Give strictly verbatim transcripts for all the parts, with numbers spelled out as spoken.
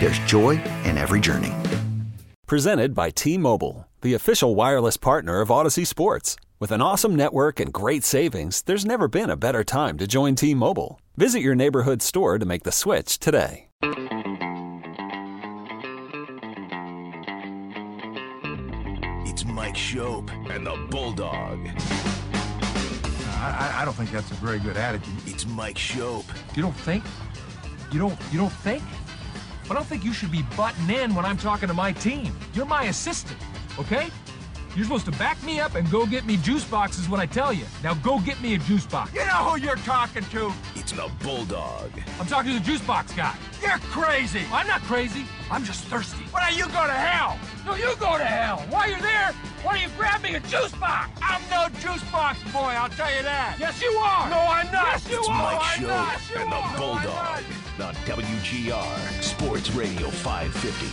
There's joy in every journey. Presented by T-Mobile, the official wireless partner of Odyssey Sports. With an awesome network and great savings, there's never been a better time to join T-Mobile. Visit your neighborhood store to make the switch today. It's Mike Schoep and the Bulldog. I, I don't think that's a very good attitude. It's Mike Schoep. You don't think? You don't, you don't think? But I don't think you should be butting in when I'm talking to my team. You're my assistant, okay? You're supposed to back me up and go get me juice boxes when I tell you. Now go get me a juice box. You know who you're talking to. It's the Bulldog. I'm talking to the juice box guy. You're crazy. I'm not crazy. I'm just thirsty. Why don't you go to hell? No, you go to hell. While you're there, why don't you grab me a juice box? I'm no juice box boy, I'll tell you that. Yes, you are. No, I'm not. Yes, you it's are. Mike Show yes, and are. The Bulldog no, on W G R Sports Radio five fifty.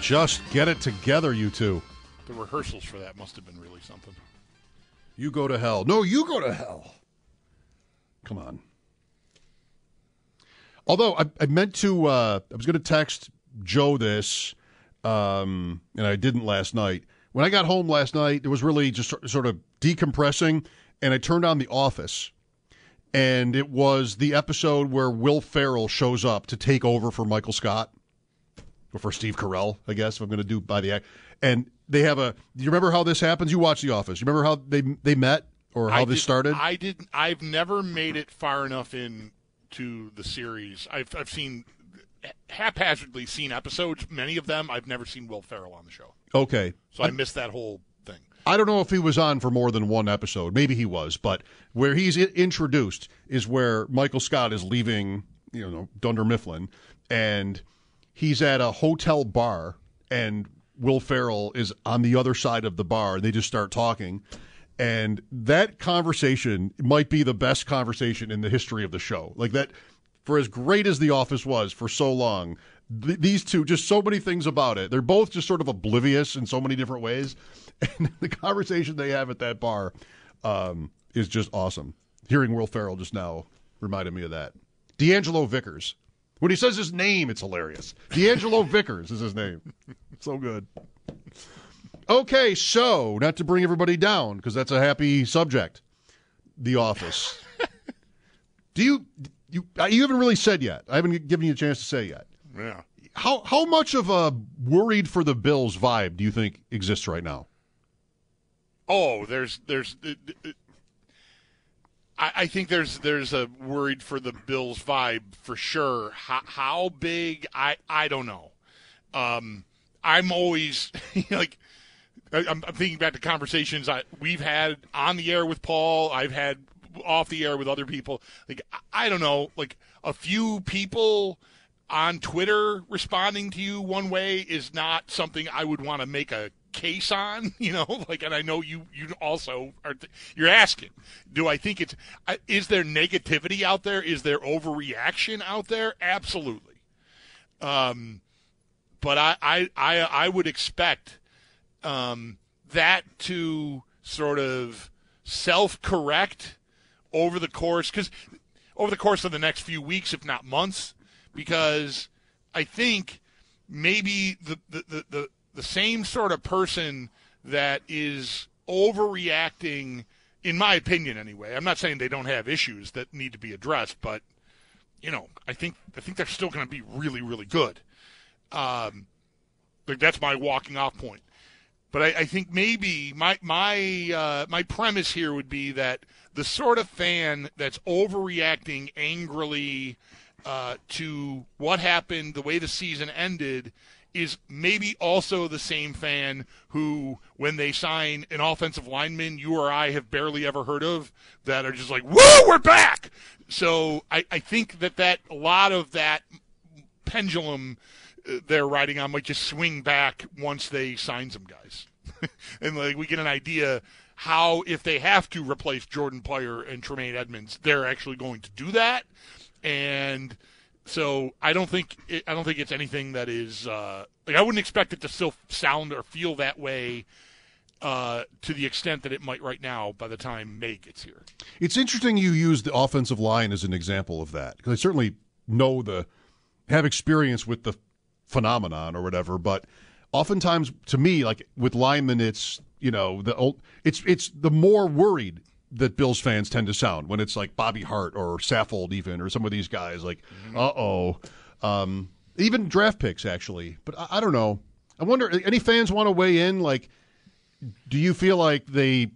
Just get it together, you two. The rehearsals for that must have been really something. You go to hell. No, you go to hell. Come on. Although, I, I meant to, uh, I was going to text Joe this, um, and I didn't last night. When I got home last night, it was really just sort of decompressing, and I turned on The Office, and it was the episode where Will Ferrell shows up to take over for Michael Scott, or for Steve Carell, I guess, if I'm going to do by the act. And they have a. Do you remember how this happens? You watch The Office. You remember how they they met or how I this did, started? I didn't. I've never made it far enough into the series. I've I've seen haphazardly seen episodes. Many of them I've never seen Will Ferrell on the show. Okay, so I, I missed that whole thing. I don't know if he was on for more than one episode. Maybe he was, but where he's introduced is where Michael Scott is leaving. You know, Dunder Mifflin, and he's at a hotel bar and Will Ferrell is on the other side of the bar, and they just start talking. And that conversation might be the best conversation in the history of the show. Like that, for as great as The Office was for so long, th- these two, just so many things about it. They're both just sort of oblivious in so many different ways. And the conversation they have at that bar um, is just awesome. Hearing Will Ferrell just now reminded me of that. D'Angelo Vickers. When he says his name, it's hilarious. D'Angelo Vickers is his name. So good. Okay, so, not to bring everybody down, because that's a happy subject. The Office. Do you, you, you haven't really said yet. I haven't given you a chance to say yet. Yeah. How, how much of a worried for the Bills vibe do you think exists right now? Oh, there's, there's, it, it, I think there's there's a worried for the Bills vibe for sure. How, how big? I, I don't know. Um, I'm always like I'm, I'm thinking back to conversations I, we've had on the air with Paul. I've had off the air with other people. Like I, I don't know. Like a few people on Twitter responding to you one way is not something I would want to make a case on, you know, like, and I know you, you also are, th- you're asking, do I think it's, I, is there negativity out there? Is there overreaction out there? Absolutely. Um, but I, I, I, I would expect, um, that to sort of self-correct over the course, because over the course of the next few weeks, if not months, because I think maybe the, the, the, the the same sort of person that is overreacting, in my opinion anyway. I'm not saying they don't have issues that need to be addressed, but, you know, I think I think they're still going to be really, really good. Um, like that's my walking off point. But I, I think maybe my my uh, my premise here would be that the sort of fan that's overreacting angrily uh, to what happened, the way the season ended, is maybe also the same fan who, when they sign an offensive lineman you or I have barely ever heard of, that are just like, woo, we're back! So I, I think that, that a lot of that pendulum they're riding on might just swing back once they sign some guys. And like we get an idea how, if they have to replace Jordan Poyer and Tremaine Edmonds, they're actually going to do that. And so I don't think it, I don't think it's anything that is uh, like I wouldn't expect it to still sound or feel that way uh, to the extent that it might right now. By the time May gets here, it's interesting you use the offensive line as an example of that, because I certainly know the have experience with the phenomenon or whatever. But oftentimes, to me, like with linemen, it's you know the old, it's it's the more worried that Bills fans tend to sound when it's like Bobby Hart or Saffold even, or some of these guys, like, uh-oh. Um, even draft picks, actually. But I, I don't know. I wonder, any fans want to weigh in? Like, do you feel like they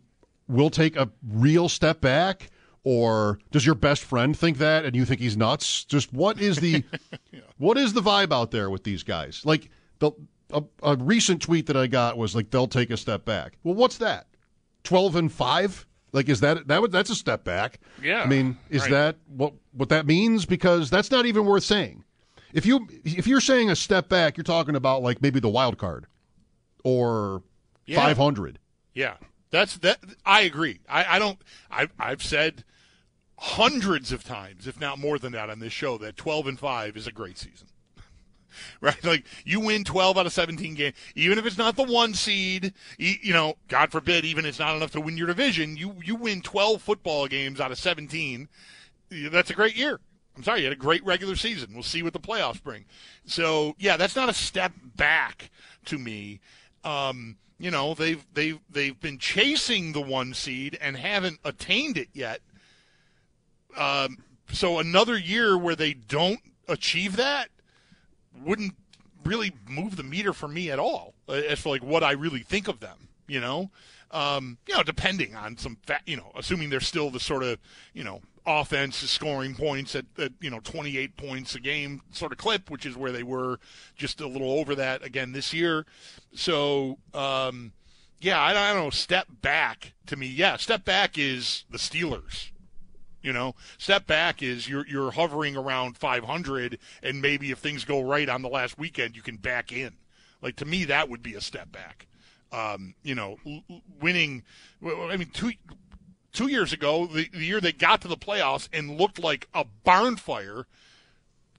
will take a real step back? Or does your best friend think that and you think he's nuts? Just what is the yeah. what is the vibe out there with these guys? Like, the a, a recent tweet that I got was, like, they'll take a step back. Well, what's that? twelve and five? Like, is that that that's a step back? Yeah. I mean, is right. that what what that means? Because that's not even worth saying. If you if you're saying a step back, you're talking about like maybe the wild card or yeah. five hundred. Yeah, that's that. I agree. I, I don't. I I've said hundreds of times, if not more than that, on this show that twelve and five is a great season. Right, like you win twelve out of seventeen games, even if it's not the one seed. You know, God forbid, even if it's not enough to win your division. You you win twelve football games out of seventeen. That's a great year. I'm sorry, you had a great regular season. We'll see what the playoffs bring. So yeah, that's not a step back to me. Um, you know, they've they've they've been chasing the one seed and haven't attained it yet. Um, so another year where they don't achieve that wouldn't really move the meter for me at all as for like what I really think of them, you know, um, you know, depending on some, fa- you know, assuming they're still the sort of, you know, offense is scoring points at, at, you know, twenty-eight points a game sort of clip, which is where they were just a little over that again this year. So, um, yeah, I, I don't know. Step back to me. Yeah. Step back is the Steelers. You know, step back is you're you're hovering around five hundred, and maybe if things go right on the last weekend, you can back in. Like, to me, that would be a step back. Um, you know, winning. I mean, two two years ago, the, the year they got to the playoffs and looked like a barn fire,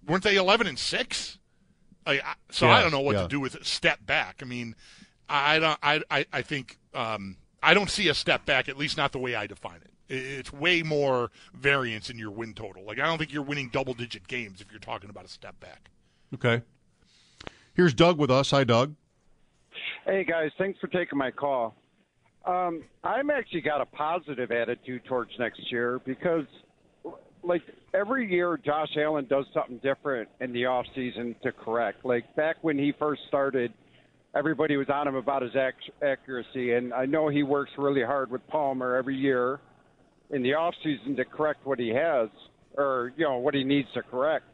weren't they eleven and six? I, I, so yeah, I don't know what yeah. to do with step back. I mean, I don't. I I, I think um, I don't see a step back, at least not the way I define it. It's way more variance in your win total. Like, I don't think you're winning double-digit games if you're talking about a step back. Okay. Here's Doug with us. Hi, Doug. Hey, guys. Thanks for taking my call. Um, I'm actually got a positive attitude towards next year because, like, every year Josh Allen does something different in the offseason to correct. Like, back when he first started, everybody was on him about his ac- accuracy, and I know he works really hard with Palmer every year in the offseason to correct what he has, or, you know, what he needs to correct.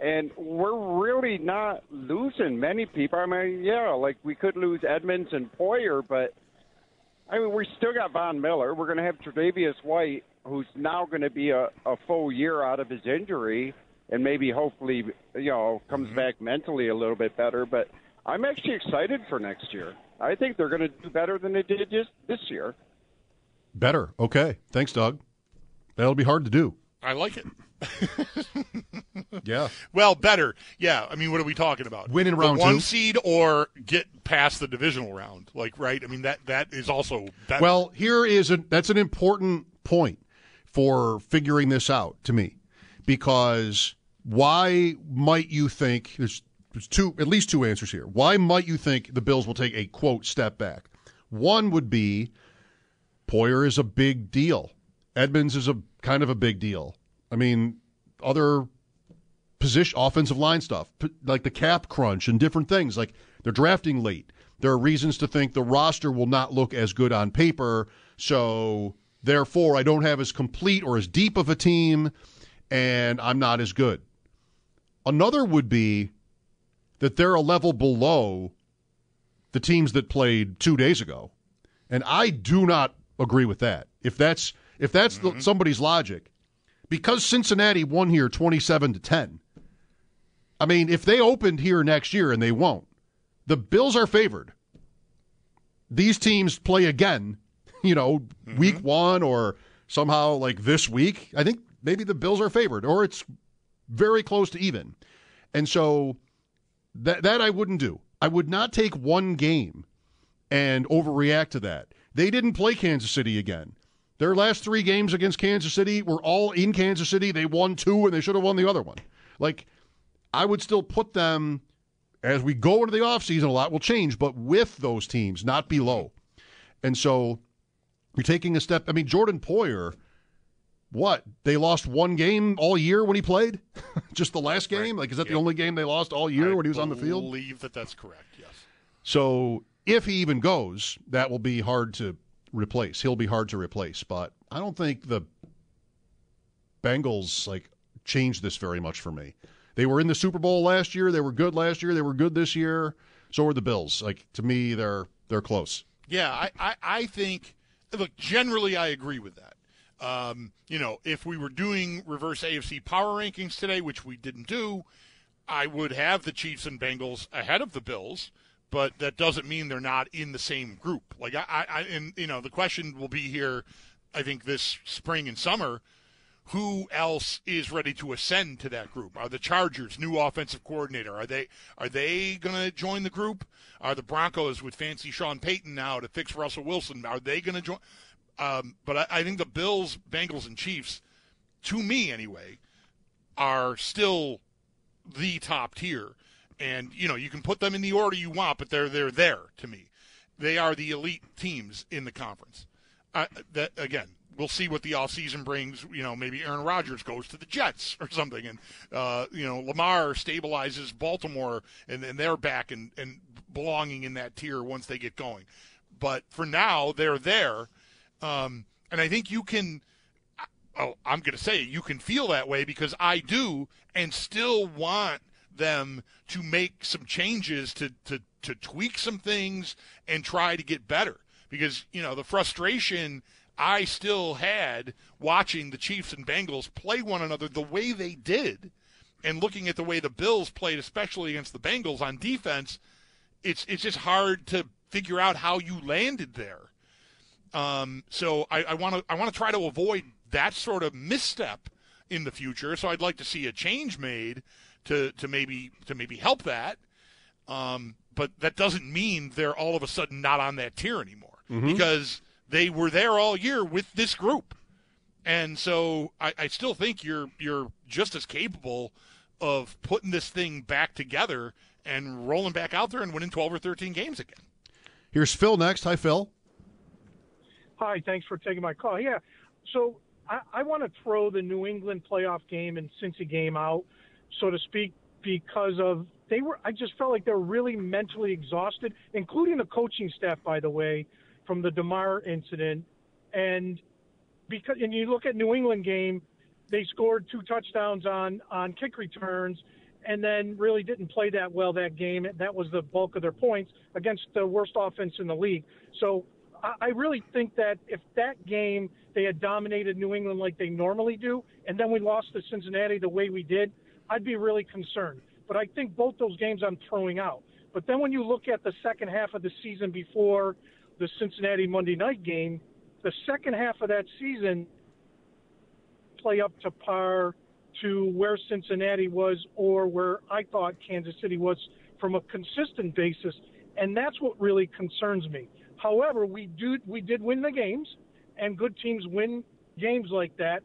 And we're really not losing many people. I mean, yeah, like we could lose Edmonds and Poyer, but, I mean, we still got Von Miller. We're going to have Tre'Davious White, who's now going to be a, a full year out of his injury and maybe hopefully, you know, comes mm-hmm. back mentally a little bit better. But I'm actually excited for next year. I think they're going to do better than they did just this year. Better. Okay. Thanks, Doug. That'll be hard to do. I like it. Yeah. Well, better. Yeah. I mean, what are we talking about? Win in round the one two? Seed or get past the divisional round. Like, right? I mean, that that is also better. Well, here is a, that's an important point for figuring this out to me, because why might you think there's, there's two at least two answers here. Why might you think the Bills will take a, quote, step back? One would be Poyer is a big deal. Edmonds is a kind of a big deal. I mean, other position, offensive line stuff, like the cap crunch and different things. Like, they're drafting late. There are reasons to think the roster will not look as good on paper, so therefore I don't have as complete or as deep of a team, and I'm not as good. Another would be that they're a level below the teams that played two days ago, and I do not agree with that. If that's if that's mm-hmm. the, somebody's logic, because Cincinnati won here twenty-seven to ten, I mean, if they opened here next year, and they won't, the Bills are favored. These teams play again, you know, mm-hmm. week one or somehow like this week. I think maybe the Bills are favored, or it's very close to even. And so that that I wouldn't do. I would not take one game and overreact to that. They didn't play Kansas City again. Their last three games against Kansas City were all in Kansas City. They won two, and they should have won the other one. Like, I would still put them, as we go into the offseason, a lot will change, but with those teams, not below. And so you're taking a step. I mean, Jordan Poyer, what? They lost one game all year when he played? Just the last game? Right. Like, is that yeah. the only game they lost all year I when he was on the field? I believe that that's correct, yes. So if he even goes, that will be hard to replace. He'll be hard to replace. But I don't think the Bengals, like, changed this very much for me. They were in the Super Bowl last year. They were good last year. They were good this year. So were the Bills. Like, to me, they're they're close. Yeah, I, I, I think, look, generally I agree with that. Um, you know, if we were doing reverse A F C power rankings today, which we didn't do, I would have the Chiefs and Bengals ahead of the Bills, but that doesn't mean they're not in the same group. Like, I, I and, you know, the question will be here, I think, this spring and summer, who else is ready to ascend to that group? Are the Chargers, new offensive coordinator, are they are they going to join the group? Are the Broncos, with fancy Sean Payton now to fix Russell Wilson, are they going to join? Um, but I, I think the Bills, Bengals, and Chiefs, to me anyway, are still the top tier. And, you know, you can put them in the order you want, but they're they're there to me. They are the elite teams in the conference. Uh, that again. We'll see what the offseason brings. You know, maybe Aaron Rodgers goes to the Jets or something. And, uh, you know, Lamar stabilizes Baltimore, and then they're back and, and belonging in that tier once they get going. But for now, they're there. Um, and I think you can oh, – I'm going to say you can feel that way because I do and still want them to make some changes, to, to, to tweak some things and try to get better. Because, you know, the frustration – I still had watching the Chiefs and Bengals play one another the way they did and looking at the way the Bills played, especially against the Bengals on defense, it's it's just hard to figure out how you landed there. Um, so I want to I want to try to avoid that sort of misstep in the future. So I'd like to see a change made to, to maybe to maybe help that. Um, but that doesn't mean they're all of a sudden not on that tier anymore mm-hmm. because – they were there all year with this group. And so I, I still think you're you're just as capable of putting this thing back together and rolling back out there and winning twelve or thirteen games again. Here's Phil next. Hi, Phil. Hi, thanks for taking my call. Yeah, so I, I want to throw the New England playoff game and Cincy game out, so to speak, because of they were. I just felt like they were really mentally exhausted, including the coaching staff, by the way, from the DeMar incident. And because, and you look at New England game, they scored two touchdowns on, on kick returns and then really didn't play that well that game. That was the bulk of their points against the worst offense in the league. So I, I really think that if that game they had dominated New England like they normally do, and then we lost to Cincinnati the way we did, I'd be really concerned. But I think both those games I'm throwing out. But then when you look at the second half of the season before – the Cincinnati Monday night game, the second half of that season, play up to par to where Cincinnati was or where I thought Kansas City was from a consistent basis, and that's what really concerns me. However, we do we did win the games, and good teams win games like that.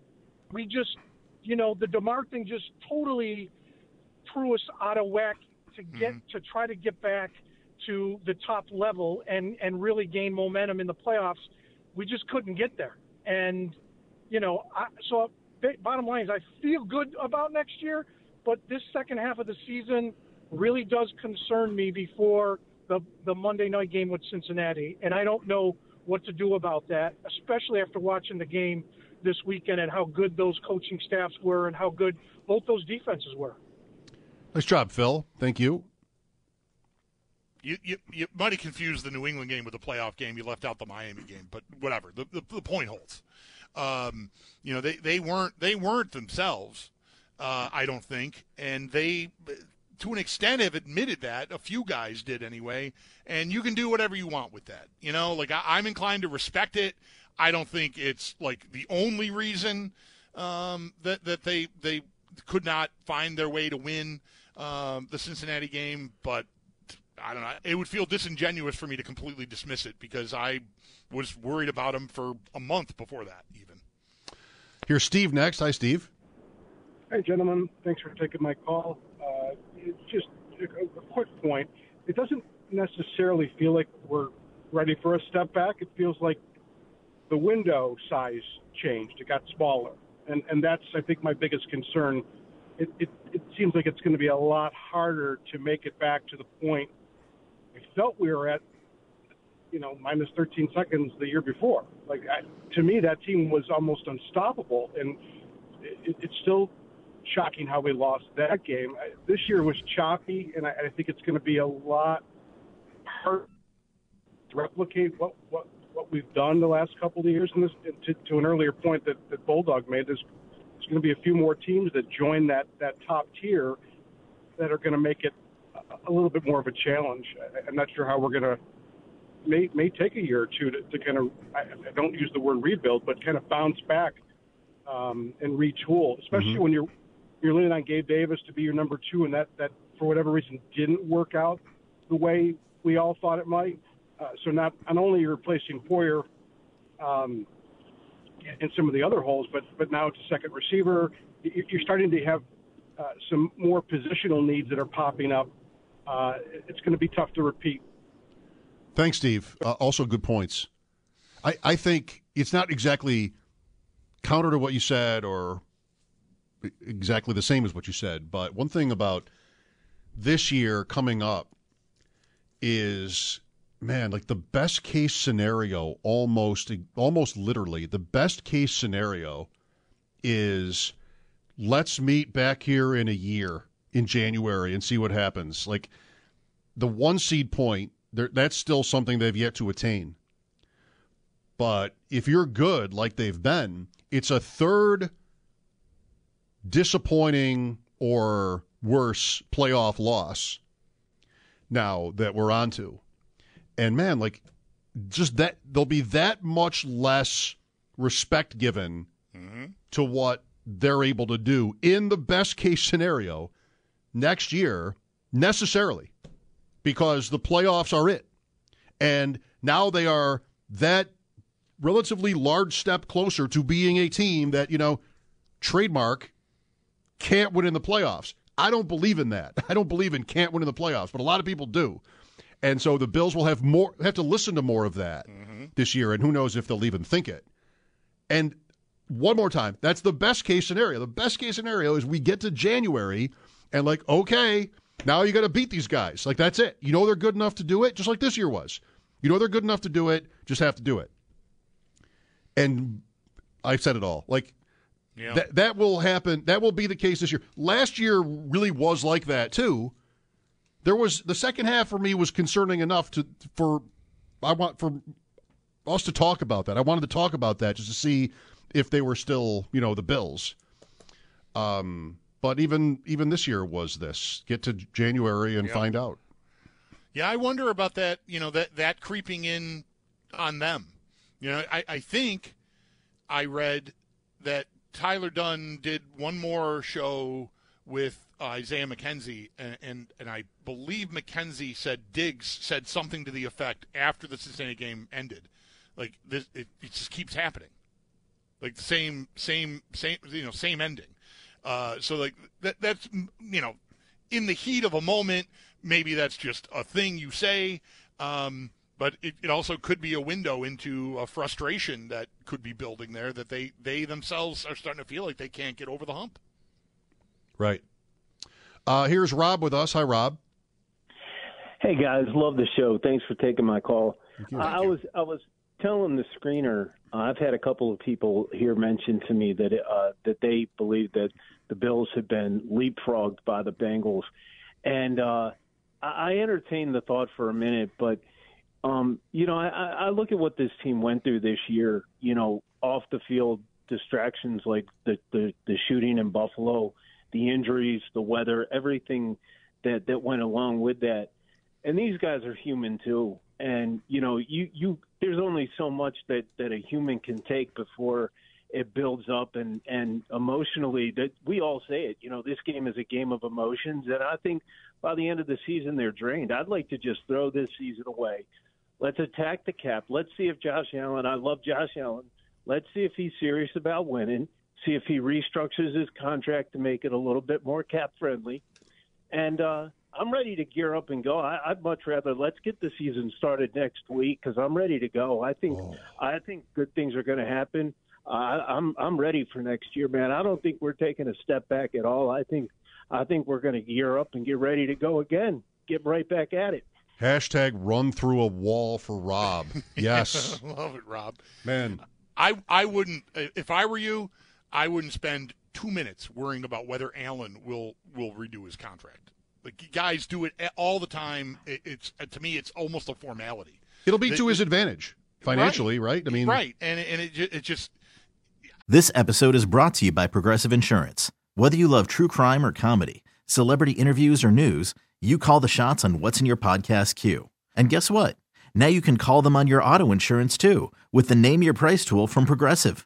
We just, you know, the DeMar thing just totally threw us out of whack to get mm-hmm. to try to get back to the top level and, and really gain momentum in the playoffs. We just couldn't get there. And, you know, I, so bottom line is I feel good about next year, but this second half of the season really does concern me before the, the Monday night game with Cincinnati, and I don't know what to do about that, especially after watching the game this weekend and how good those coaching staffs were and how good both those defenses were. Nice job, Phil. Thank you. You, you, you might have confused the New England game with the playoff game. You left out the Miami game, but whatever. The, the, the point holds. Um, you know, they, they weren't they weren't themselves, uh, I don't think, and they – to an extent, have admitted that. A few guys did anyway, and you can do whatever you want with that. You know, like I, I'm inclined to respect it. I don't think it's like the only reason um, that that they they could not find their way to win um, the Cincinnati game, but I don't know. It would feel disingenuous for me to completely dismiss it because I was worried about them for a month before that, even. Here's Steve next. Hi, Steve. Hey, gentlemen. Thanks for taking my call. Uh, it's just a quick point. It doesn't necessarily feel like we're ready for a step back. It feels like the window size changed. It got smaller. And and that's, I think, my biggest concern. It, it, it seems like it's going to be a lot harder to make it back to the point we felt we were at, you know, minus thirteen seconds the year before. Like, I, to me, that team was almost unstoppable. And it, it's still shocking how we lost that game. This year was choppy, and I, I think it's going to be a lot harder to replicate what, what, what we've done the last couple of years. And this, to, to an earlier point that, that Bulldog made, there's, there's going to be a few more teams that join that, that top tier that are going to make it a, a little bit more of a challenge. I, I'm not sure how we're going to may, – may take a year or two to, to kind of – I don't use the word rebuild, but kind of bounce back um, and retool, especially mm-hmm. when you're – you're leaning on Gabe Davis to be your number two, and that, that for whatever reason didn't work out the way we all thought it might. Uh, so not, not only you're replacing Poyer um, in some of the other holes, but, but now it's a second receiver. You're starting to have uh, some more positional needs that are popping up. Uh, it's going to be tough to repeat. Thanks, Steve. Uh, also good points. I, I think it's not exactly counter to what you said or – exactly the same as what you said, but one thing about this year coming up is, man, like the best case scenario, almost almost literally, the best case scenario is let's meet back here in a year in January and see what happens. Like the one seed point, that's still something they've yet to attain. But if you're good like they've been, it's a third disappointing or worse playoff loss now that we're on to. And, man, like, just that there'll be that much less respect given mm-hmm. to what they're able to do in the best-case scenario next year necessarily because the playoffs are it. And now they are that relatively large step closer to being a team that, you know, trademark – can't win in the playoffs. I don't believe in that. I don't believe in can't win in the playoffs, but a lot of people do. And so the Bills will have more have to listen to more of that mm-hmm. this year, and who knows if they'll even think it. And one more time, that's the best case scenario. The best case scenario is we get to January and like, okay, now you got to beat these guys. Like, that's it. You know they're good enough to do it, just like this year was. You know they're good enough to do it, just have to do it. And I've said it all. Like, Yeah. That that will happen. That will be the case this year. Last year really was like that too. There was the second half for me was concerning enough to for I want for us to talk about that. I wanted to talk about that just to see if they were still, you know, the Bills. Um, but even even this year was this. Get to January and yeah. find out. Yeah, I wonder about that. You know, that that creeping in on them. You know, I, I think I read that Tyler Dunn did one more show with uh, Isaiah McKenzie, and, and and I believe McKenzie said Diggs said something to the effect after the Cincinnati game ended, like this, it, it just keeps happening, like the same same same you know same ending, uh, so like that that's you know in the heat of a moment maybe that's just a thing you say, um, but it, it also could be a window into a frustration that could be building there that they, they themselves are starting to feel like they can't get over the hump. Right. Uh, here's Rob with us. Hi, Rob. Hey, guys, love the show. Thanks for taking my call. I was I was telling the screener, uh, I've had a couple of people here mention to me that uh, that they believe that the Bills have been leapfrogged by the Bengals. And uh, I entertained the thought for a minute, but, um, you know, I, I look at what this team went through this year, you know, off the field distractions like the, the, the shooting in Buffalo, the injuries, the weather, everything that, that went along with that. And these guys are human too. And, you know, you, you there's only so much that, that a human can take before it builds up and, and emotionally that we all say it, you know, this game is a game of emotions. And I think by the end of the season, they're drained. I'd like to just throw this season away. Let's attack the cap. Let's see if Josh Allen, I love Josh Allen. Let's see if he's serious about winning. See if he restructures his contract to make it a little bit more cap friendly. And, uh, I'm ready to gear up and go. I, I'd much rather let's get the season started next week because I'm ready to go. I think oh. I think good things are going to happen. Uh, I'm I'm ready for next year, man. I don't think we're taking a step back at all. I think I think we're going to gear up and get ready to go again. Get right back at it. Hashtag run through a wall for Rob. Yes, love it, Rob. Man, I I wouldn't if I were you. I wouldn't spend two minutes worrying about whether Allen will will redo his contract. Like, guys do it all the time. It, it's to me, it's almost a formality. It'll be the, to his advantage financially, right? right? I mean, right, and and it it just. This episode is brought to you by Progressive Insurance. Whether you love true crime or comedy, celebrity interviews or news, you call the shots on what's in your podcast queue. And guess what? Now you can call them on your auto insurance too, with the Name Your Price tool from Progressive.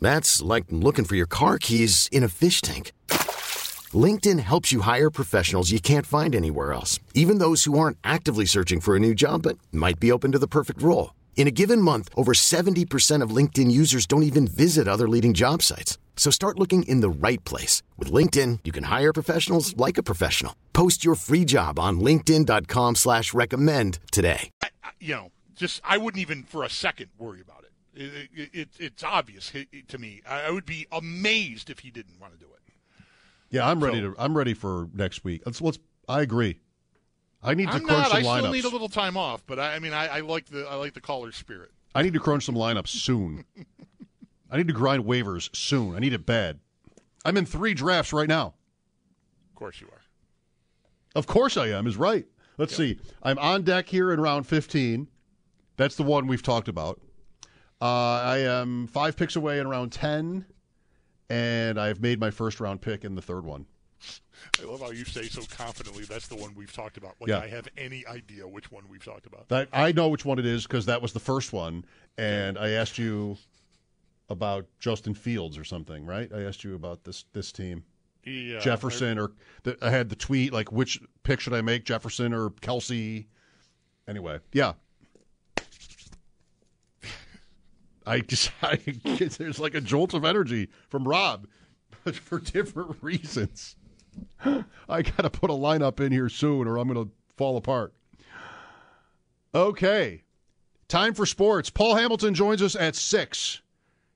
That's like looking for your car keys in a fish tank. LinkedIn helps you hire professionals you can't find anywhere else, even those who aren't actively searching for a new job but might be open to the perfect role. In a given month, over seventy percent of LinkedIn users don't even visit other leading job sites. So start looking in the right place. With LinkedIn, you can hire professionals like a professional. Post your free job on linkedin dot com slash recommend today. I, you know, just I wouldn't even for a second worry about it. it, it, it it's obvious to me. I would be amazed if he didn't want to do it. Yeah, I'm ready so, to. I'm ready for next week. Let's. Let's. I agree. I need to I'm crunch not, some lineups. I still lineups. need a little time off, but I, I mean, I, I like the. I like the caller's spirit. I need to crunch some lineups soon. I need to grind waivers soon. I need it bad. I'm in three drafts right now. Of course you are. Of course I am. Is right. Let's yep. see. I'm on deck here in round fifteen. That's the one we've talked about. Uh, I am five picks away in round ten. And I've made my first round pick in the third one. I love how you say so confidently that's the one we've talked about. Like yeah. I have any idea which one we've talked about. That, I know which one it is because that was the first one. And I asked you about Justin Fields or something, right? I asked you about this this team. Yeah, Jefferson or the, I had the tweet like which pick should I make, Jefferson or Kelsey? Anyway, yeah. I just, I, there's like a jolt of energy from Rob, but for different reasons. I got to put a lineup in here soon or I'm going to fall apart. Okay. Time for sports. Paul Hamilton joins us at six.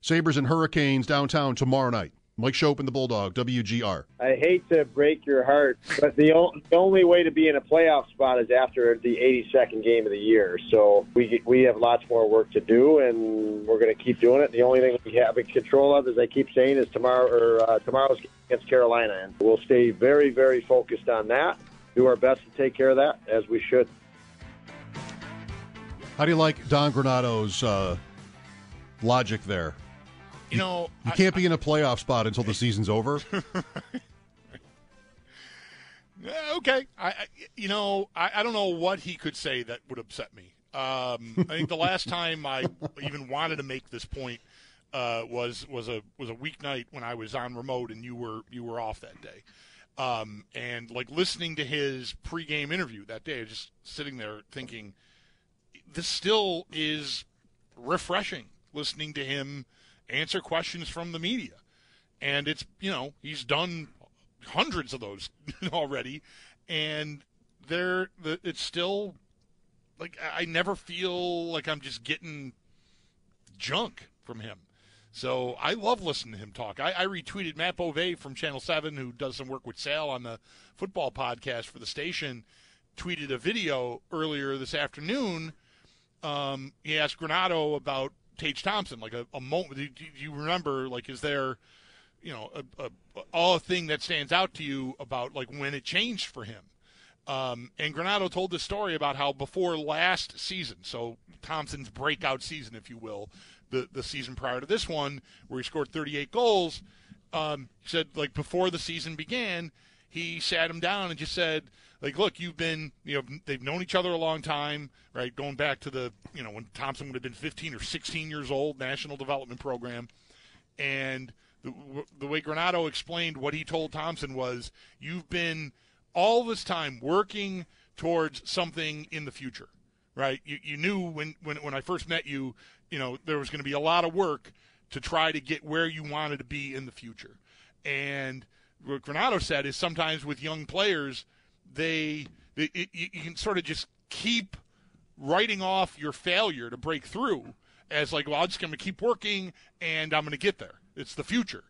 Sabres and Hurricanes downtown tomorrow night. Mike Schoep and the Bulldog, W G R. I hate to break your heart, but the, o- the only way to be in a playoff spot is after the eighty-second game of the year. So we we have lots more work to do, and we're going to keep doing it. The only thing we have in control of, as I keep saying, is tomorrow or uh, tomorrow's game against Carolina, and we'll stay very, very focused on that. Do our best to take care of that, as we should. How do you like Don Granato's uh, logic there? You know, you can't I, be in a playoff spot until the season's over. Okay, I, I you know I, I don't know what he could say that would upset me. Um, I think the last time I even wanted to make this point uh, was was a was a weeknight when I was on remote and you were you were off that day. Um, and like listening to his pregame interview that day, just sitting there thinking, this still is refreshing. Listening to him answer questions from the media, and it's you know he's done hundreds of those already, and they're the, it's still. Like, I never feel like I'm just getting junk from him. So I love listening to him talk. I, I retweeted Matt Beauvais from Channel seven, who does some work with Sal on the football podcast for the station, tweeted a video earlier this afternoon. Um, he asked Granato about Tage Thompson, like a, a moment. Do you remember, like, is there, you know, a, a, a thing that stands out to you about, like, when it changed for him? Um, and Granato told this story about how before last season, so Thompson's breakout season, if you will, the, the season prior to this one where he scored thirty-eight goals, um, he said, like, before the season began, he sat him down and just said, like, look, you've been, you know, they've known each other a long time, right, going back to the, you know, when Thompson would have been fifteen or sixteen years old, National Development Program, and the, the way Granato explained what he told Thompson was, you've been all this time working towards something in the future, right? You you knew when, when, when I first met you, you know, there was going to be a lot of work to try to get where you wanted to be in the future. And what Granato said is sometimes with young players, they, they it, you can sort of just keep writing off your failure to break through as like, well, I'm just going to keep working and I'm going to get there. It's the future.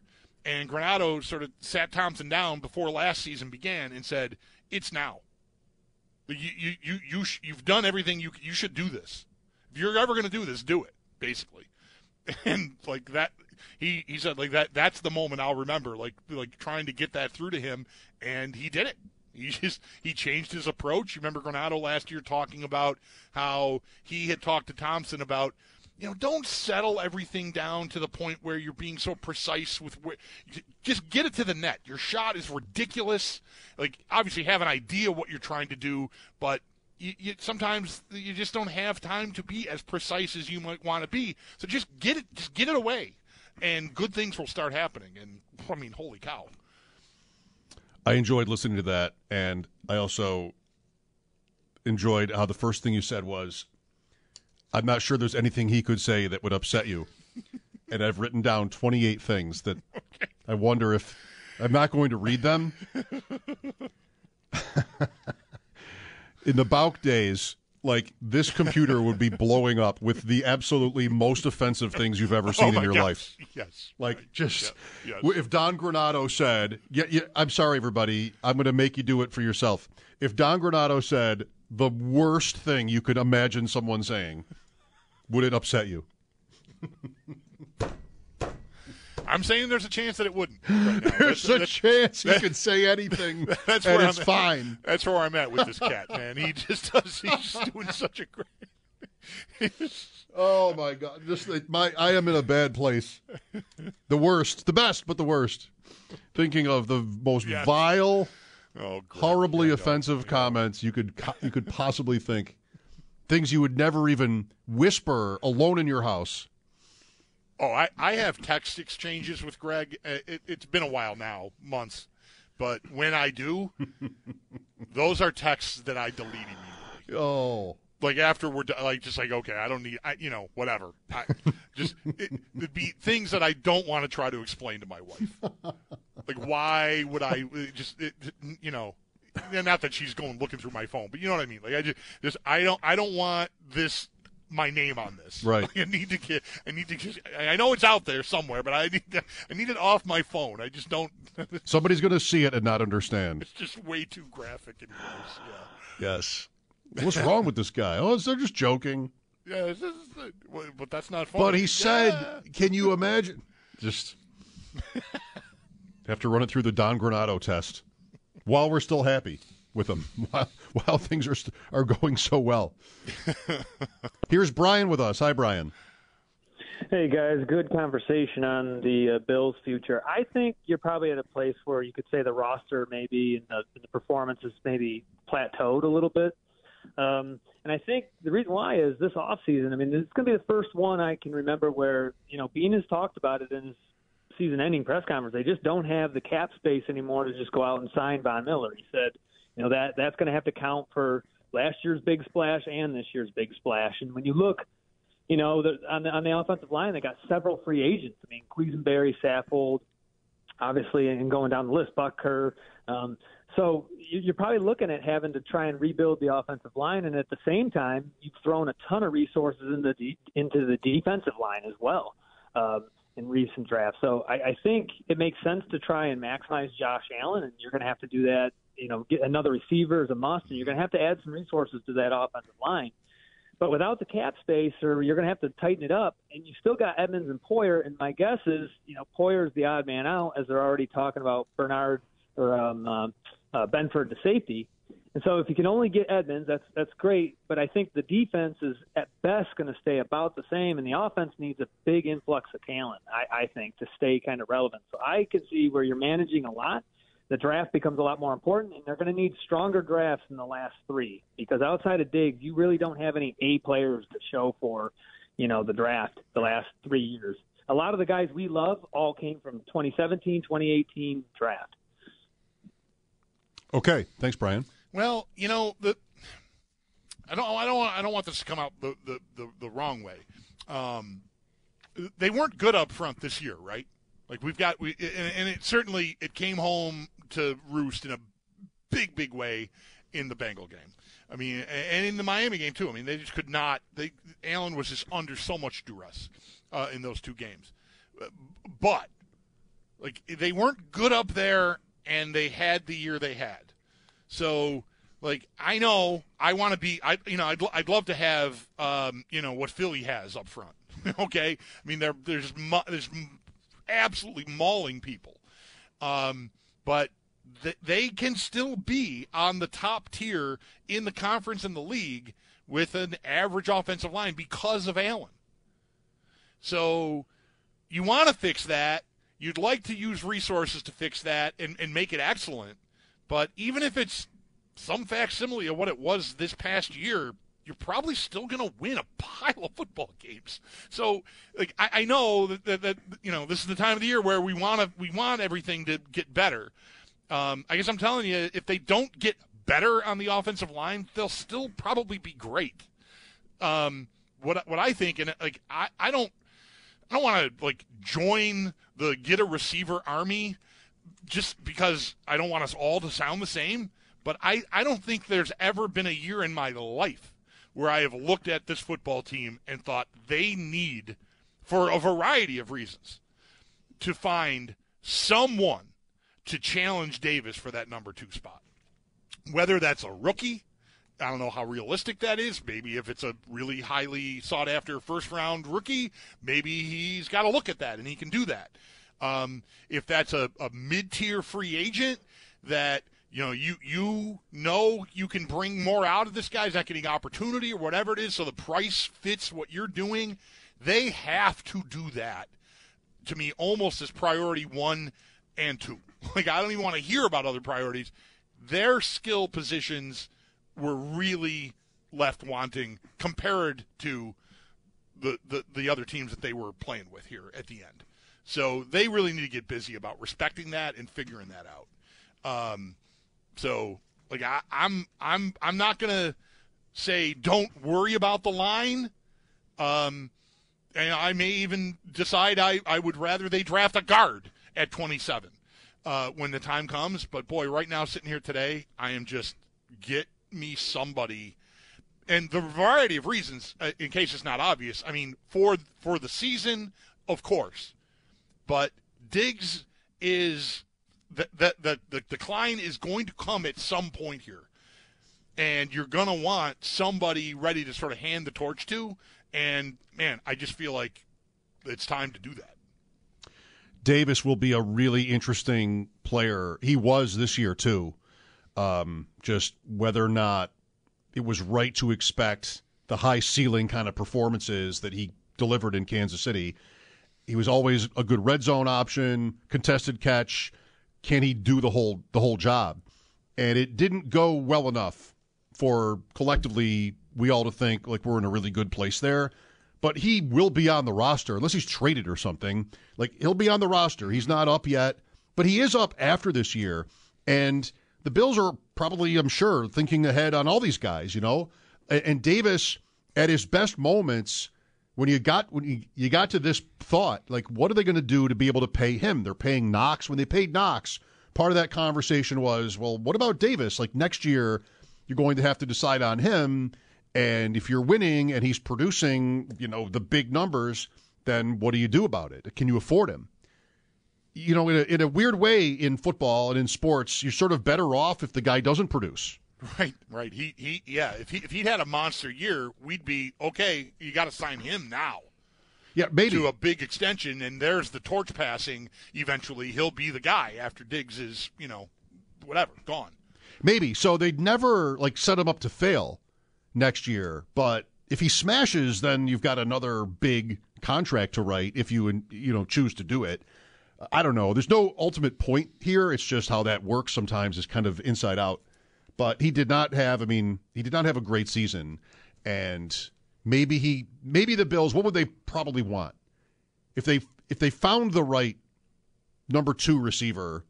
And Granato sort of sat Thompson down before last season began and said, "It's now. You you you, you sh- you've done everything. You you should do this. If you're ever going to do this, do it." Basically, and like that, he, he said like that. That's the moment I'll remember. Like like trying to get that through to him, and he did it. He just he changed his approach. You remember Granato last year talking about how he had talked to Thompson about, you know, don't settle everything down to the point where you're being so precise with where, just get it to the net. Your shot is ridiculous. Like, obviously have an idea what you're trying to do, but you, you, sometimes you just don't have time to be as precise as you might want to be. So just get it, just get it away, and good things will start happening. And I mean, holy cow! I enjoyed listening to that, and I also enjoyed how the first thing you said was, I'm not sure there's anything he could say that would upset you. And I've written down twenty-eight things that okay. I wonder if I'm not going to read them. In the Bauk days, like, this computer would be blowing up with the absolutely most offensive things you've ever seen oh in your gosh. life. Yes. Like, right. just yes. Yes. If Don Granato said, yeah, yeah, I'm sorry, everybody, I'm going to make you do it for yourself. If Don Granato said the worst thing you could imagine someone saying, would it upset you? I'm saying there's a chance that it wouldn't. Right now. There's that's, a that's, chance that, he could say anything, that's where and I'm it's at. fine. That's where I'm at with this cat, man. He just does. He's doing such a great. Oh my God! Just my, I am in a bad place. The worst, the best, but the worst. Thinking of the most yes. vile, oh, horribly yeah, offensive comments you could you could possibly think, things you would never even whisper alone in your house. Oh, I, I have text exchanges with Greg. It, it's been a while now, months. But when I do, those are texts that I delete immediately. Oh. Like, after we're done, like, just like, okay, I don't need, I, you know, whatever. I, just, it, it'd be things that I don't want to try to explain to my wife. Like, why would I just, it, you know, not that she's going looking through my phone, but you know what I mean? Like, I just, just I don't, I don't want this. My name on this, right? Like I need to get. I need to. Just, I know it's out there somewhere, but I need. To, I need it off my phone. I just don't. Somebody's going to see it and not understand. It's just way too graphic and gross. Yeah. Yes. What's wrong with this guy? Oh, they're just joking. Yeah, this is the, but that's not funny. But he said, yeah. "Can you imagine?" Just have to run it through the Don Granato test while we're still happy with them, while, while things are st- are going so well. Here's Brian with us. Hi, Brian. Hey, guys, good conversation on the uh, Bills' future. I think you're probably at a place where you could say the roster maybe and the, the performance is maybe plateaued a little bit. Um, and I think the reason why is this offseason, I mean, it's going to be the first one I can remember where, you know, Bean has talked about it in his season-ending press conference. They just don't have the cap space anymore to just go out and sign Von Miller. He said, you know, that that's going to have to count for last year's big splash and this year's big splash. And when you look, you know, the, on, the, on the offensive line, they got several free agents. I mean, Quisenberry, Saffold, obviously, and going down the list, Buck Kerr. Um, so you're probably looking at having to try and rebuild the offensive line, and at the same time, you've thrown a ton of resources into the, into the defensive line as well um, in recent drafts. So I, I think it makes sense to try and maximize Josh Allen, and you're going to have to do that. You know, get another receiver is a must, and you're going to have to add some resources to that offensive line. But without the cap space, or you're going to have to tighten it up, and you still got Edmonds and Poyer. And my guess is, you know, Poyer's the odd man out, as they're already talking about Bernard or um, uh, uh, Benford to safety. And so, if you can only get Edmonds, that's that's great. But I think the defense is at best going to stay about the same, and the offense needs a big influx of talent, I, I think, to stay kind of relevant. So I can see where you're managing a lot. The draft becomes a lot more important, and they're going to need stronger drafts than the last three, because outside of Diggs, you really don't have any A players to show for, you know, the draft the last three years. A lot of the guys we love all came from twenty seventeen, twenty eighteen draft. Okay, thanks, Brian. Well, you know, the I don't, I don't, want, I don't want this to come out the the, the, the wrong way. Um, they weren't good up front this year, right? Like we've got, we and, and it certainly it came home to roost in a big, big way in the Bengal game. I mean, and in the Miami game too. I mean, they just could not. They Allen was just under so much duress uh, in those two games. But like they weren't good up there, and they had the year they had. So like I know I want to be. I you know I'd I'd love to have um, you know what Philly has up front. Okay, I mean there there's there's absolutely mauling people. Um, but th- they can still be on the top tier in the conference and the league with an average offensive line because of Allen. So you want to fix that. You'd like to use resources to fix that and, and make it excellent. But even if it's some facsimile of what it was this past year, you're probably still going to win a pile of football games. So, like, I, I know that, that, that, you know, this is the time of the year where we want to, we want everything to get better. Um, I guess I'm telling you, if they don't get better on the offensive line, they'll still probably be great. Um, what, what I think, and like, I, I don't, I don't want to like join the get a receiver army just because I don't want us all to sound the same. But I, I don't think there's ever been a year in my life where I have looked at this football team and thought they need, for a variety of reasons, to find someone to challenge Davis for that number two spot. Whether that's a rookie, I don't know how realistic that is. Maybe if it's a really highly sought-after first-round rookie, maybe he's got to look at that and he can do that. Um, if that's a, a mid-tier free agent that – You know, you you know you can bring more out of this guy. He's not getting opportunity or whatever it is, so the price fits what you're doing. They have to do that, to me, almost as priority one and two. Like, I don't even want to hear about other priorities. Their skill positions were really left wanting compared to the, the, the other teams that they were playing with here at the end. So they really need to get busy about respecting that and figuring that out. Um So, like, I, I'm, I'm, I'm not gonna say don't worry about the line. Um, and I may even decide I, I would rather they draft a guard at twenty-seven uh, when the time comes. But boy, right now sitting here today, I am just get me somebody, and the variety of reasons. Uh, in case it's not obvious, I mean, for for the season, of course, but Diggs is. The, the, the, the decline is going to come at some point here, and you're going to want somebody ready to sort of hand the torch to, and, man, I just feel like it's time to do that. Davis will be a really interesting player. He was this year, too, um, just whether or not it was right to expect the high ceiling kind of performances that he delivered in Kansas City. He was always a good red zone option, contested catch. Can he do the whole the whole job? And it didn't go well enough for collectively we all to think like we're in a really good place there. But he will be on the roster unless he's traded or something. Like he'll be on the roster. He's not up yet, but he is up after this year. And the Bills are probably, I'm sure, thinking ahead on all these guys, you know. And Davis, at his best moments, when you got when you, you got to this thought, like, what are they going to do to be able to pay him? They're paying Knox. When they paid Knox, part of that conversation was, well, what about Davis? Like, next year, you're going to have to decide on him. And if you're winning and he's producing, you know, the big numbers, then what do you do about it? Can you afford him? You know, in a, in a weird way in football and in sports, you're sort of better off if the guy doesn't produce. Right, right. He, he, yeah. If he, if he'd had a monster year, we'd be okay. You got to sign him now. Yeah, maybe to a big extension, and there's the torch passing. Eventually, he'll be the guy after Diggs is, you know, whatever, gone. Maybe. So they'd never like set him up to fail next year. But if he smashes, then you've got another big contract to write if you you know choose to do it. I don't know. There's no ultimate point here. It's just how that works sometimes is kind of inside out. But he did not have, I mean, he did not have a great season. And maybe he, maybe the Bills, what would they probably want? If they if they found the right number two receiver,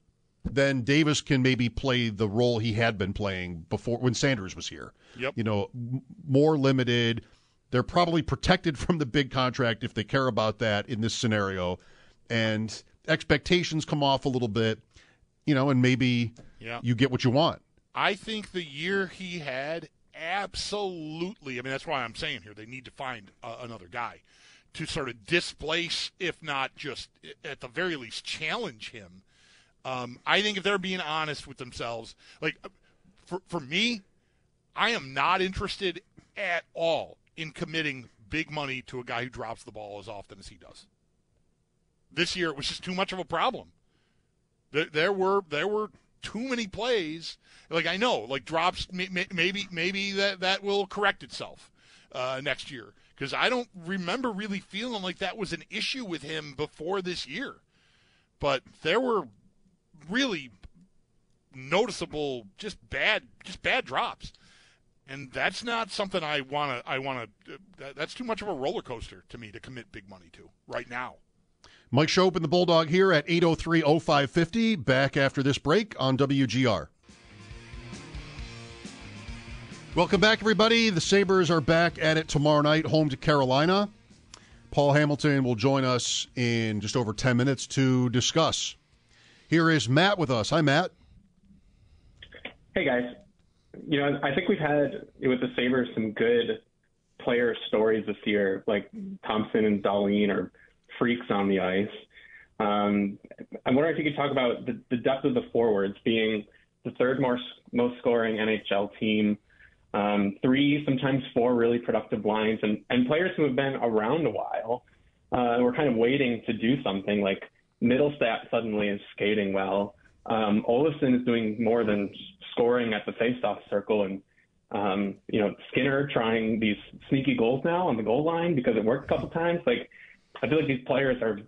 then Davis can maybe play the role he had been playing before when Sanders was here. Yep. You know, more limited. They're probably protected from the big contract if they care about that in this scenario. And expectations come off a little bit, you know, and maybe yeah. you get what you want. I think the year he had, absolutely, I mean, that's why I'm saying here they need to find uh, another guy to sort of displace, if not just at the very least challenge him. Um, I think if they're being honest with themselves, like for, for me, I am not interested at all in committing big money to a guy who drops the ball as often as he does. This year, it was just too much of a problem. There, there were, there were, too many plays, like I know, like drops, maybe maybe that, that will correct itself uh, next year. Because I don't remember really feeling like that was an issue with him before this year. But there were really noticeable, just bad, just bad drops, and that's not something I wanna, I wanna. That's too much of a roller coaster to me to commit big money to right now. Mike Schoep and the Bulldog here at eight oh three oh five fifty. Back after this break on W G R. Welcome back, everybody. The Sabres are back at it tomorrow night, home to Carolina. Paul Hamilton will join us in just over ten minutes to discuss. Here is Matt with us. Hi, Matt. Hey, guys. You know, I think we've had, with the Sabres, some good player stories this year, like Thompson and Dahlen or freaks on the ice. Um, I wonder if you could talk about the, the depth of the forwards being the third most, most scoring N H L team, um, three, sometimes four really productive lines, and, and players who have been around a while uh, were kind of waiting to do something, like Middlestat suddenly is skating well. Um, Olsson is doing more than scoring at the faceoff circle, and um, you know Skinner trying these sneaky goals now on the goal line because it worked a couple times. Like, I feel like these players are,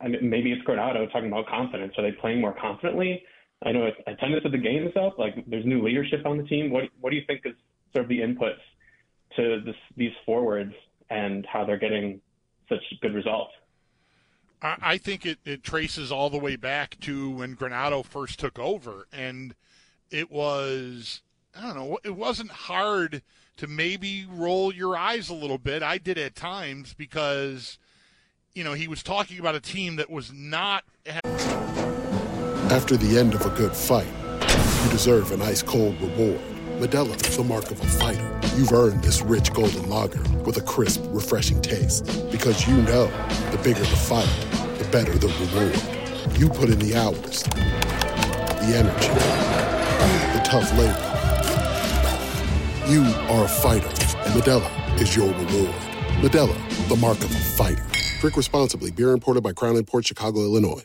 I mean, maybe it's Granato talking about confidence. Are they playing more confidently? I know attendance at the game is up. Like, there's new leadership on the team. What what do you think is sort of the inputs to this, these forwards and how they're getting such good results? I, I think it, it traces all the way back to when Granato first took over. And it was, I don't know, it wasn't hard to maybe roll your eyes a little bit. I did at times because, you know, he was talking about a team that was not. After the end of a good fight, you deserve an ice-cold reward. Modelo is the mark of a fighter. You've earned this rich golden lager with a crisp, refreshing taste. Because you know, the bigger the fight, the better the reward. You put in the hours, the energy, the tough labor. You are a fighter, and Modelo is your reward. Modelo, the mark of a fighter. Drink responsibly. Beer imported by Crown Imports, Chicago, Illinois.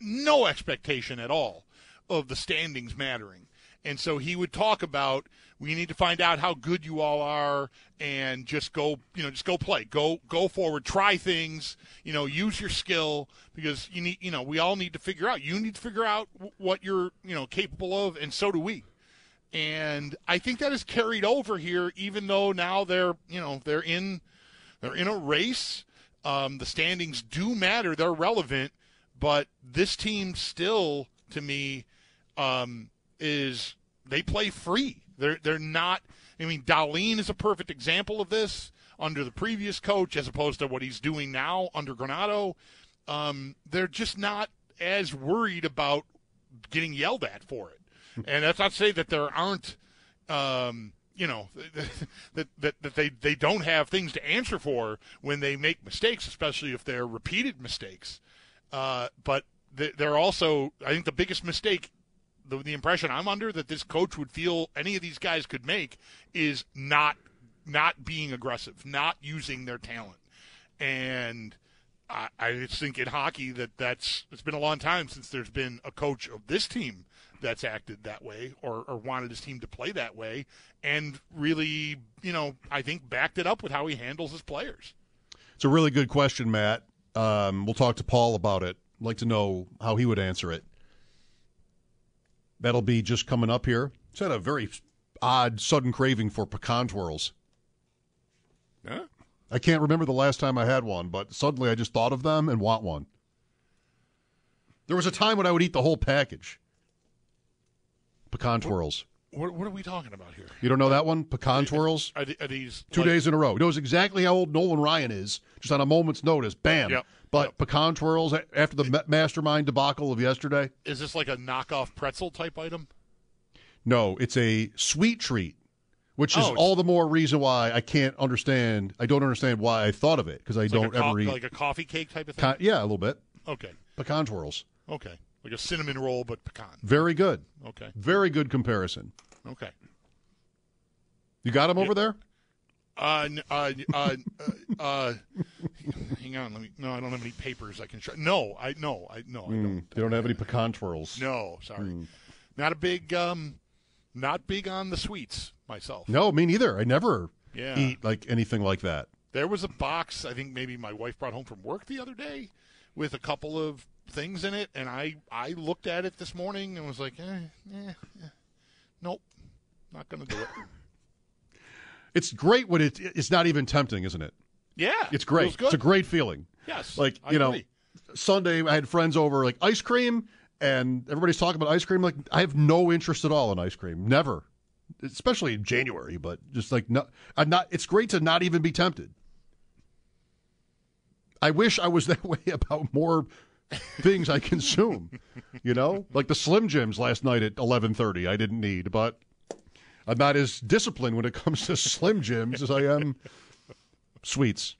no expectation at all of the standings mattering. And so he would talk about, we need to find out how good you all are and just go, you know, just go play, go, go forward, try things, you know, use your skill because you need, you know, we all need to figure out, you need to figure out what you're, you know, capable of. And so do we. And I think that is carried over here, even though now they're, you know, they're in, they're in a race. Um, the standings do matter. They're relevant. But this team still, to me, um, is they play free. They're they're not. I mean, Dahlen is a perfect example of this under the previous coach, as opposed to what he's doing now under Granato. Um, they're just not as worried about getting yelled at for it. And that's not to say that there aren't, um, you know, that that that they they don't have things to answer for when they make mistakes, especially if they're repeated mistakes. Uh, but they're also, I think the biggest mistake, the, the impression I'm under that this coach would feel any of these guys could make is not not being aggressive, not using their talent. And I, I just think in hockey that that's, it's been a long time since there's been a coach of this team that's acted that way or, or wanted his team to play that way and really, you know, I think backed it up with how he handles his players. It's a really good question, Matt. Um, we'll talk to Paul about it. I'd like to know how he would answer it. That'll be just coming up here. He's had a very odd, sudden craving for pecan twirls. Huh? I can't remember the last time I had one, but suddenly I just thought of them and want one. There was a time when I would eat the whole package. Pecan twirls. What, what are we talking about here? You don't know that one? Pecan twirls? Are, are these two like, days in a row? He knows exactly how old Nolan Ryan is, just on a moment's notice. Bam. Yep, but yep. Pecan twirls after the it, mastermind debacle of yesterday. Is this like a knockoff pretzel type item? No, it's a sweet treat, which oh, is all the more reason why I can't understand. I don't understand why I thought of it because I like don't co- ever eat. Like a coffee cake type of thing? Co- yeah, a little bit. Okay. Pecan twirls. Okay. Like a cinnamon roll, but pecan. Very good. Okay. Very good comparison. Okay. You got him over yeah. there? Uh, uh, uh, uh, uh hang on. Let me. No, I don't have any papers I can show. No, I no, I no. Mm, I don't. You don't have any pecan twirls. No, sorry. Mm. Not a big. Um, not big on the sweets myself. No, me neither. I never yeah. eat like anything like that. There was a box. I think maybe my wife brought home from work the other day with a couple of things in it, and I, I looked at it this morning and was like, eh, eh, eh. nope, not going to do it. It's great when it, it's not even tempting, isn't it? Yeah. It's great. It's a great feeling. Yes. Like, you I know, agree. Sunday I had friends over, like, ice cream, and everybody's talking about ice cream. Like, I have no interest at all in ice cream. Never. Especially in January, but just like, no, I'm not. It's great to not even be tempted. I wish I was that way about more things I consume, you know, like the Slim Jims last night at eleven thirty I didn't need, but I'm not as disciplined when it comes to Slim Jims as I am sweets.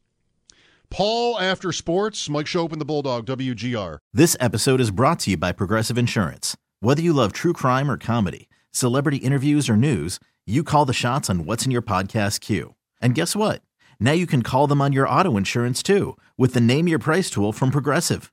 Paul after sports, Mike Schoep and the Bulldog, W G R. This episode is brought to you by Progressive Insurance. Whether you love true crime or comedy, celebrity interviews or news, you call the shots on what's in your podcast queue. And guess what? Now you can call them on your auto insurance too with the Name Your Price tool from Progressive.